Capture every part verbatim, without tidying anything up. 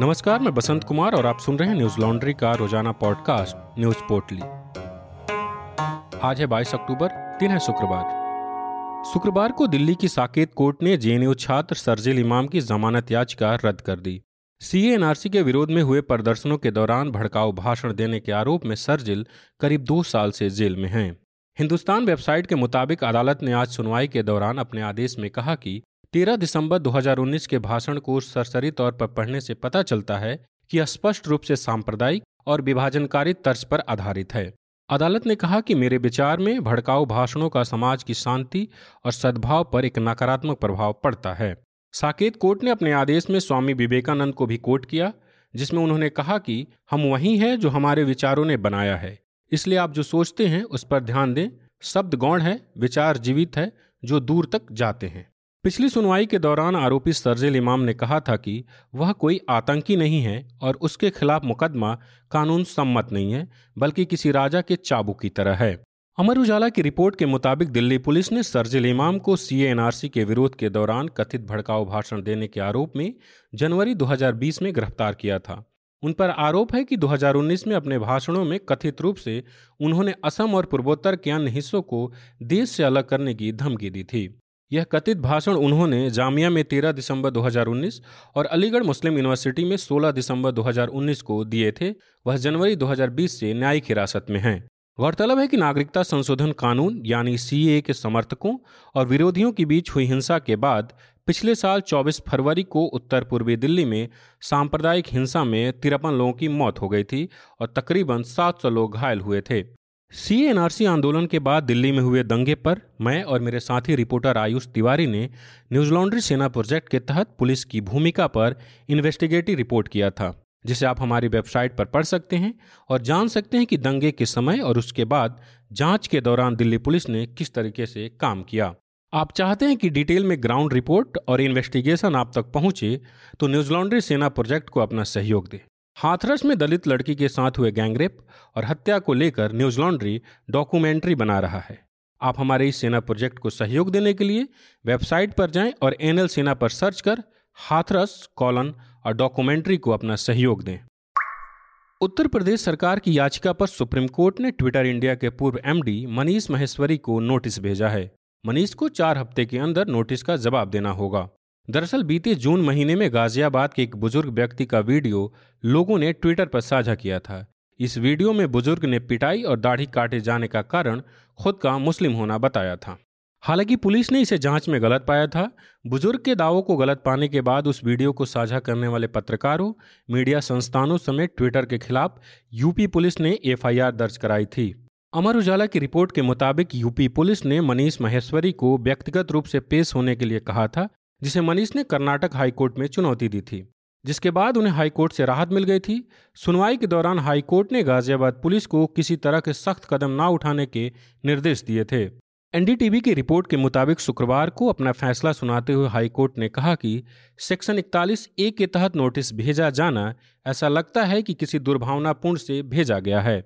नमस्कार, मैं बसंत कुमार और आप सुन रहे हैं न्यूज लॉन्ड्री का रोजाना पॉडकास्ट न्यूज पोर्टली। आज है बाईस अक्टूबर, दिन है शुक्रवार। शुक्रवार को दिल्ली की साकेत कोर्ट ने जेएनयू छात्र सरजिल इमाम की जमानत याचिका रद्द कर दी। सीएनआरसी के विरोध में हुए प्रदर्शनों के दौरान भड़काऊ भाषण देने के आरोप में सरजिल करीब दो साल से जेल में हैं। हिंदुस्तान वेबसाइट के मुताबिक अदालत ने आज सुनवाई के दौरान अपने आदेश में कहा कि तेरह दिसंबर दो हज़ार उन्नीस के भाषण को सरसरी तौर पर पढ़ने से पता चलता है कि स्पष्ट रूप से सांप्रदायिक और विभाजनकारी तर्ज पर आधारित है। अदालत ने कहा कि मेरे विचार में भड़काऊ भाषणों का समाज की शांति और सद्भाव पर एक नकारात्मक प्रभाव पड़ता है। साकेत कोर्ट ने अपने आदेश में स्वामी विवेकानंद को भी कोट किया, जिसमें उन्होंने कहा कि हम वही हैं जो हमारे विचारों ने बनाया है, इसलिए आप जो सोचते हैं उस पर ध्यान दें। शब्द गौण है, विचार जीवित है जो दूर तक जाते हैं। पिछली सुनवाई के दौरान आरोपी सरजिल इमाम ने कहा था कि वह कोई आतंकी नहीं है और उसके खिलाफ मुकदमा कानून सम्मत नहीं है, बल्कि किसी राजा के चाबू की तरह है। अमर उजाला की रिपोर्ट के मुताबिक दिल्ली पुलिस ने सरजिल इमाम को सीएनआरसी के विरोध के दौरान कथित भड़काऊ भाषण देने के आरोप में जनवरी दो हज़ार बीस में गिरफ्तार किया था। उन पर आरोप है कि दो हज़ार उन्नीस में अपने भाषणों में कथित रूप से उन्होंने असम और पूर्वोत्तर के अन्य हिस्सों को देश से अलग करने की धमकी दी थी। यह कथित भाषण उन्होंने जामिया में तेरह दिसंबर दो हज़ार उन्नीस और अलीगढ़ मुस्लिम यूनिवर्सिटी में सोलह दिसंबर दो हज़ार उन्नीस को दिए थे। वह जनवरी दो हज़ार बीस से न्यायिक हिरासत में हैं। गौरतलब है कि नागरिकता संशोधन कानून यानी सीए के समर्थकों और विरोधियों के बीच हुई हिंसा के बाद पिछले साल चौबीस फरवरी को उत्तर पूर्वी दिल्ली में सांप्रदायिक हिंसा में तिरपन लोगों की मौत हो गई थी और तकरीबन सात सौ लोग घायल हुए थे। सीएनआरसी आंदोलन के बाद दिल्ली में हुए दंगे पर मैं और मेरे साथी रिपोर्टर आयुष तिवारी ने न्यूज लॉन्ड्री सेना प्रोजेक्ट के तहत पुलिस की भूमिका पर इन्वेस्टिगेटिव रिपोर्ट किया था, जिसे आप हमारी वेबसाइट पर पढ़ सकते हैं और जान सकते हैं कि दंगे के समय और उसके बाद जांच के दौरान दिल्ली पुलिस ने किस तरीके से काम किया। आप चाहते हैं कि डिटेल में ग्राउंड रिपोर्ट और इन्वेस्टिगेशन आप तक पहुंचे तो न्यूज लॉन्ड्री सेना प्रोजेक्ट को अपना सहयोग दें। हाथरस में दलित लड़की के साथ हुए गैंगरेप और हत्या को लेकर न्यूज लॉन्ड्री डॉक्यूमेंट्री बना रहा है। आप हमारे इस सेना प्रोजेक्ट को सहयोग देने के लिए वेबसाइट पर जाएं और एनएल सेना पर सर्च कर हाथरस कॉलन और डॉक्यूमेंट्री को अपना सहयोग दें। उत्तर प्रदेश सरकार की याचिका पर सुप्रीम कोर्ट ने ट्विटर इंडिया के पूर्व एमडी मनीष महेश्वरी को नोटिस भेजा है। मनीष को चार हफ्ते के अंदर नोटिस का जवाब देना होगा। दरअसल बीते जून महीने में गाजियाबाद के एक बुजुर्ग व्यक्ति का वीडियो लोगों ने ट्विटर पर साझा किया था। इस वीडियो में बुजुर्ग ने पिटाई और दाढ़ी काटे जाने का कारण खुद का मुस्लिम होना बताया था। हालांकि पुलिस ने इसे जांच में गलत पाया था। बुजुर्ग के दावों को गलत पाने के बाद उस वीडियो को साझा करने वाले पत्रकारों, मीडिया संस्थानों समेत ट्विटर के खिलाफ यूपी पुलिस ने एफआईआर दर्ज कराई थी। अमर उजाला की रिपोर्ट के मुताबिक यूपी पुलिस ने मनीष महेश्वरी को व्यक्तिगत रूप से पेश होने के लिए कहा था, जिसे मनीष ने कर्नाटक हाईकोर्ट में चुनौती दी थी, जिसके बाद उन्हें हाईकोर्ट से राहत मिल गई थी। सुनवाई के दौरान हाईकोर्ट ने गाजियाबाद पुलिस को किसी तरह के सख्त कदम ना उठाने के निर्देश दिए थे। एनडीटीवी की रिपोर्ट के मुताबिक शुक्रवार को अपना फैसला सुनाते हुए हाईकोर्ट ने कहा कि सेक्शन इकतालीस ए के तहत नोटिस भेजा जाना ऐसा लगता है कि किसी दुर्भावनापूर्ण से भेजा गया है।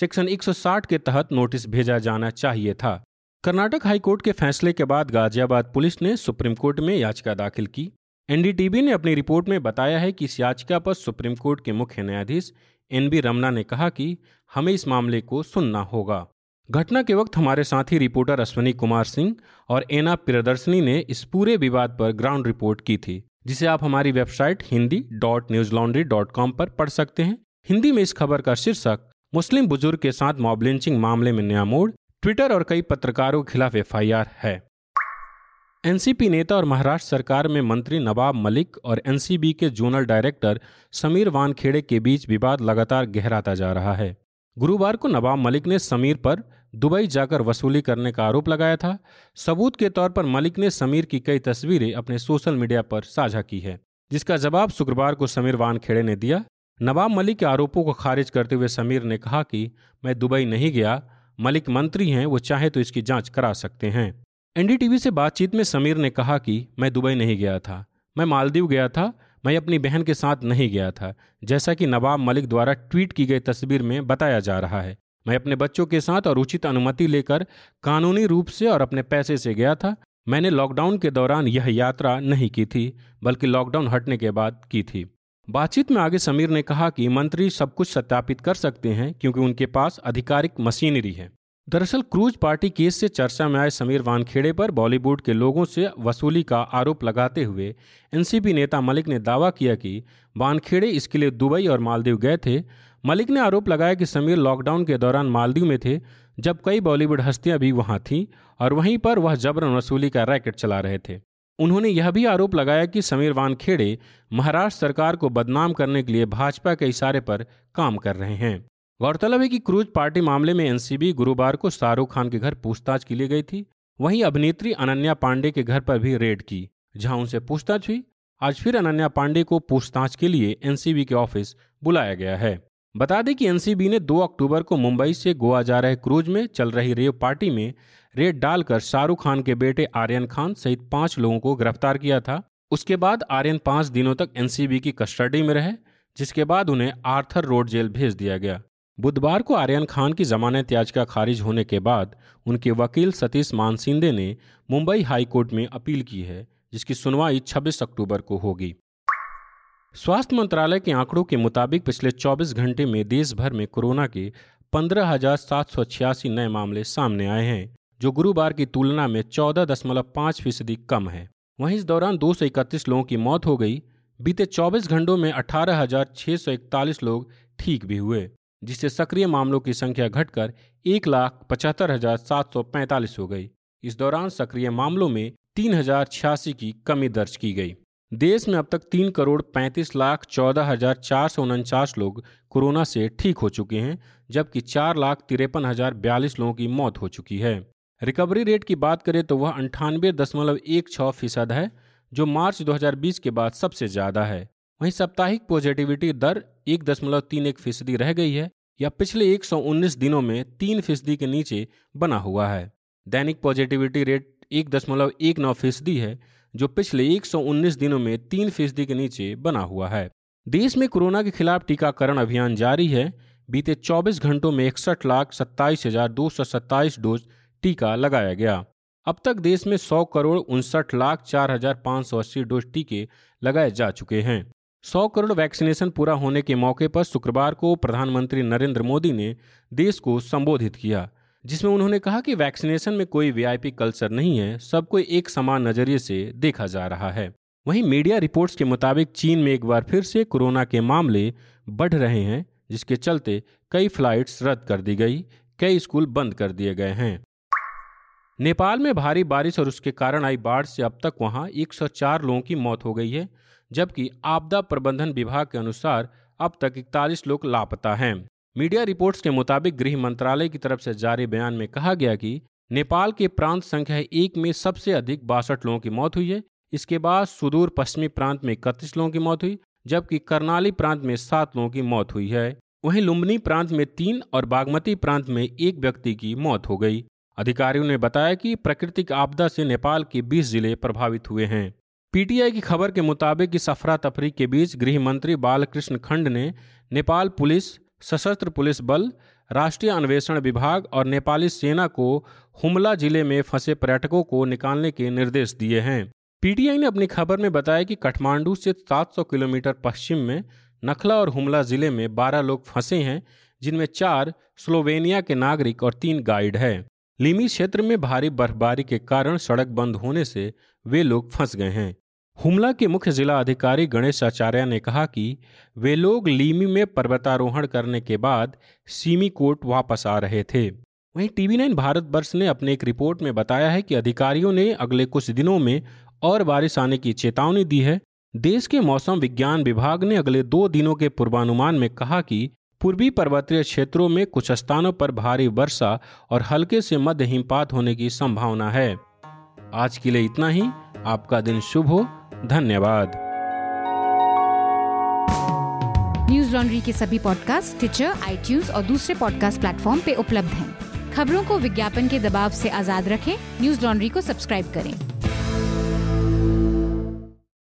सेक्शन एक सौ साठ के तहत नोटिस भेजा जाना चाहिए था। कर्नाटक हाईकोर्ट के फैसले के बाद गाजियाबाद पुलिस ने सुप्रीम कोर्ट में याचिका दाखिल की। एनडीटीवी ने अपनी रिपोर्ट में बताया है कि इस याचिका पर सुप्रीम कोर्ट के मुख्य न्यायाधीश एनबी रमना ने कहा कि हमें इस मामले को सुनना होगा। घटना के वक्त हमारे साथी रिपोर्टर अश्वनी कुमार सिंह और एना प्रदर्शनी ने इस पूरे विवाद पर ग्राउंड रिपोर्ट की थी, जिसे आप हमारी website Hindi dot news laundry dot com पर पढ़ सकते हैं। हिंदी में इस खबर का शीर्षक मुस्लिम बुजुर्ग के साथ मॉब लिंचिंग मामले में नया मोड़, ट्विटर और कई पत्रकारों के खिलाफ एफआईआर है। एनसीपी नेता और महाराष्ट्र सरकार में मंत्री नवाब मलिक और एनसीबी के जोनल डायरेक्टर समीर वानखेड़े के बीच विवाद लगातार गहराता जा रहा है। गुरुवार को नवाब मलिक ने समीर पर दुबई जाकर वसूली करने का आरोप लगाया था। सबूत के तौर पर मलिक ने समीर की कई तस्वीरें अपने सोशल मीडिया पर साझा की है, जिसका जवाब शुक्रवार को समीर वानखेड़े ने दिया। नवाब मलिक के आरोपों को खारिज करते हुए समीर ने कहा कि मैं दुबई नहीं गया, मलिक मंत्री हैं, वो चाहे तो इसकी जांच करा सकते हैं। एनडीटीवी से बातचीत में समीर ने कहा कि मैं दुबई नहीं गया था, मैं मालदीव गया था, मैं अपनी बहन के साथ नहीं गया था, जैसा कि नवाब मलिक द्वारा ट्वीट की गई तस्वीर में बताया जा रहा है। मैं अपने बच्चों के साथ और उचित अनुमति लेकर कानूनी रूप से और अपने पैसे से गया था। मैंने लॉकडाउन के दौरान यह यात्रा नहीं की थी, बल्कि लॉकडाउन हटने के बाद की थी। बातचीत में आगे समीर ने कहा कि मंत्री सब कुछ सत्यापित कर सकते हैं क्योंकि उनके पास आधिकारिक मशीनरी है। दरअसल क्रूज पार्टी केस से चर्चा में आए समीर वानखेड़े पर बॉलीवुड के लोगों से वसूली का आरोप लगाते हुए एनसीपी नेता मलिक ने दावा किया कि वानखेड़े इसके लिए दुबई और मालदीव गए थे। मलिक ने आरोप लगाया कि समीर लॉकडाउन के दौरान मालदीव में थे जब कई बॉलीवुड हस्तियां भी वहां थीं और वहीं पर वह जबरन वसूली का रैकेट चला रहे थे। उन्होंने यह भी आरोप लगाया कि समीर वानखेड़े महाराष्ट्र सरकार को बदनाम करने के लिए भाजपा के इशारे पर काम कर रहे हैं। गौरतलब है कि क्रूज पार्टी मामले में एनसीबी गुरुवार को शाहरुख खान के घर पूछताछ के लिए गई थी। वहीं अभिनेत्री अनन्या पांडे के घर पर भी रेड की जहां उनसे पूछताछ हुई। आज फिर अनन्या पांडे को पूछताछ के लिए एनसीबी के ऑफिस बुलाया गया है। बता दें कि एनसीबी ने दो अक्टूबर को मुंबई से गोवा जा रहे क्रूज में चल रही रेव पार्टी में रेड डालकर शाहरुख खान के बेटे आर्यन खान सहित पांच लोगों को गिरफ्तार किया था। उसके बाद आर्यन पांच दिनों तक एनसीबी की कस्टडी में रहे, जिसके बाद उन्हें आर्थर रोड जेल भेज दिया गया। बुधवार को आर्यन खान की जमानत याचिका खारिज होने के बाद उनके वकील सतीश मानसिंदे ने मुंबई हाई कोर्ट में अपील की है, जिसकी सुनवाई छब्बीस अक्टूबर को होगी। स्वास्थ्य मंत्रालय के आंकड़ों के मुताबिक पिछले चौबीस घंटे में देश भर में कोरोना के पंद्रह हजार सात सौ छियासी नए मामले सामने आए हैं, जो गुरुवार की तुलना में चौदह दशमलव पाँच फीसदी कम है। वहीं इस दौरान दो सौ इकतीस लोगों की मौत हो गई। बीते चौबीस घंटों में अठारह हजार छः सौ इकतालीस लोग ठीक भी हुए, जिससे सक्रिय मामलों की संख्या घटकर एक लाख पचहत्तर हजार सात सौ पैंतालीस हो गई। इस दौरान सक्रिय मामलों में तीन हजार छियासी की कमी दर्ज की गई। देश में अब तक तीन करोड़ पैंतीस लाख चौदह हजार चार सौ उनचास लोग कोरोना से ठीक हो चुके हैं, जबकि चार लाख तिरपन हजार बयालीस लोगों की मौत हो चुकी है। रिकवरी रेट की बात करें तो वह अंठानवे दशमलव एक छः फीसद है, जो मार्च दो हज़ार बीस के बाद सबसे ज्यादा है। वहीं साप्ताहिक पॉजिटिविटी दर एक दशमलव तीन एक फीसदी रह गई है, या पिछले एक सौ उन्नीस दिनों में तीन फीसदी के नीचे बना हुआ है। दैनिक पॉजिटिविटी रेट एक दशमलव एक नौ फीसदी है, जो पिछले एक सौ उन्नीस दिनों में तीन फीसदी के नीचे बना हुआ है। देश में कोरोना के खिलाफ टीकाकरण अभियान जारी है। बीते चौबीस घंटों में इकसठ लाख सत्ताईस हजार दो सौ सत्ताईस डोज टीका लगाया गया। अब तक देश में सौ करोड़ उनसठ लाख चार हजार पाँच सौ अस्सी डोज टीके लगाए जा चुके हैं। सौ करोड़ वैक्सीनेशन पूरा होने के मौके पर शुक्रवार को प्रधानमंत्री नरेंद्र मोदी ने देश को संबोधित किया, जिसमें उन्होंने कहा कि वैक्सीनेशन में कोई वीआईपी कल्चर नहीं है, सबको एक समान नजरिए से देखा जा रहा है। वहीं मीडिया रिपोर्ट्स के मुताबिक चीन में एक बार फिर से कोरोना के मामले बढ़ रहे हैं, जिसके चलते कई फ्लाइट्स रद्द कर दी गई, कई स्कूल बंद कर दिए गए हैं। नेपाल में भारी बारिश और उसके कारण आई बाढ़ से अब तक वहां एक सौ चार लोगों की मौत हो गई है, जबकि आपदा प्रबंधन विभाग के अनुसार अब तक इकतालीस लोग लापता हैं। मीडिया रिपोर्ट्स के मुताबिक गृह मंत्रालय की तरफ से जारी बयान में कहा गया कि नेपाल के प्रांत संख्या एक में सबसे अधिक बासठ लोगों की मौत हुई है। इसके बाद सुदूर पश्चिमी प्रांत में इकतीस लोगों की मौत हुई, जबकि कर्नाली प्रांत में सात लोगों की मौत हुई है। वहीं लुम्बिनी प्रांत में तीन और बागमती प्रांत में एक व्यक्ति की मौत हो गई। अधिकारियों ने बताया कि प्राकृतिक आपदा से नेपाल के बीस जिले प्रभावित हुए हैं। पीटीआई की खबर के मुताबिक इस अफरा तफरी के बीच गृह मंत्री बालकृष्ण खंड ने नेपाल पुलिस, सशस्त्र पुलिस बल, राष्ट्रीय अन्वेषण विभाग और नेपाली सेना को हुमला जिले में फंसे पर्यटकों को निकालने के निर्देश दिए हैं। पीटीआई ने अपनी खबर में बताया कि काठमांडू से सात सौ किलोमीटर पश्चिम में नखला और हुमला जिले में बारह लोग फंसे हैं, जिनमें चार स्लोवेनिया के नागरिक और तीन गाइड हैं। लीमी क्षेत्र में भारी बर्फबारी के कारण सड़क बंद होने से वे लोग फंस गए हैं। हुमला के मुख्य जिला अधिकारी गणेश आचार्य ने कहा कि वे लोग लीमी में पर्वतारोहण करने के बाद सीमी कोर्ट वापस आ रहे थे। वहीं टीवी नाइन भारतवर्ष ने अपने एक रिपोर्ट में बताया है कि अधिकारियों ने अगले कुछ दिनों में और बारिश आने की चेतावनी दी है। देश के मौसम विज्ञान विभाग ने अगले दो दिनों के पूर्वानुमान में कहा कि पूर्वी पर्वतीय क्षेत्रों में कुछ स्थानों पर भारी वर्षा और हल्के से मध्य हिमपात होने की संभावना है। आज के लिए इतना ही। आपका दिन शुभ हो। धन्यवाद। न्यूज लॉन्ड्री के सभी पॉडकास्ट टिचर, आईट्यूज और दूसरे पॉडकास्ट प्लेटफॉर्म पे उपलब्ध हैं। खबरों को विज्ञापन के दबाव से आजाद रखें। न्यूज लॉन्ड्री को सब्सक्राइब करें।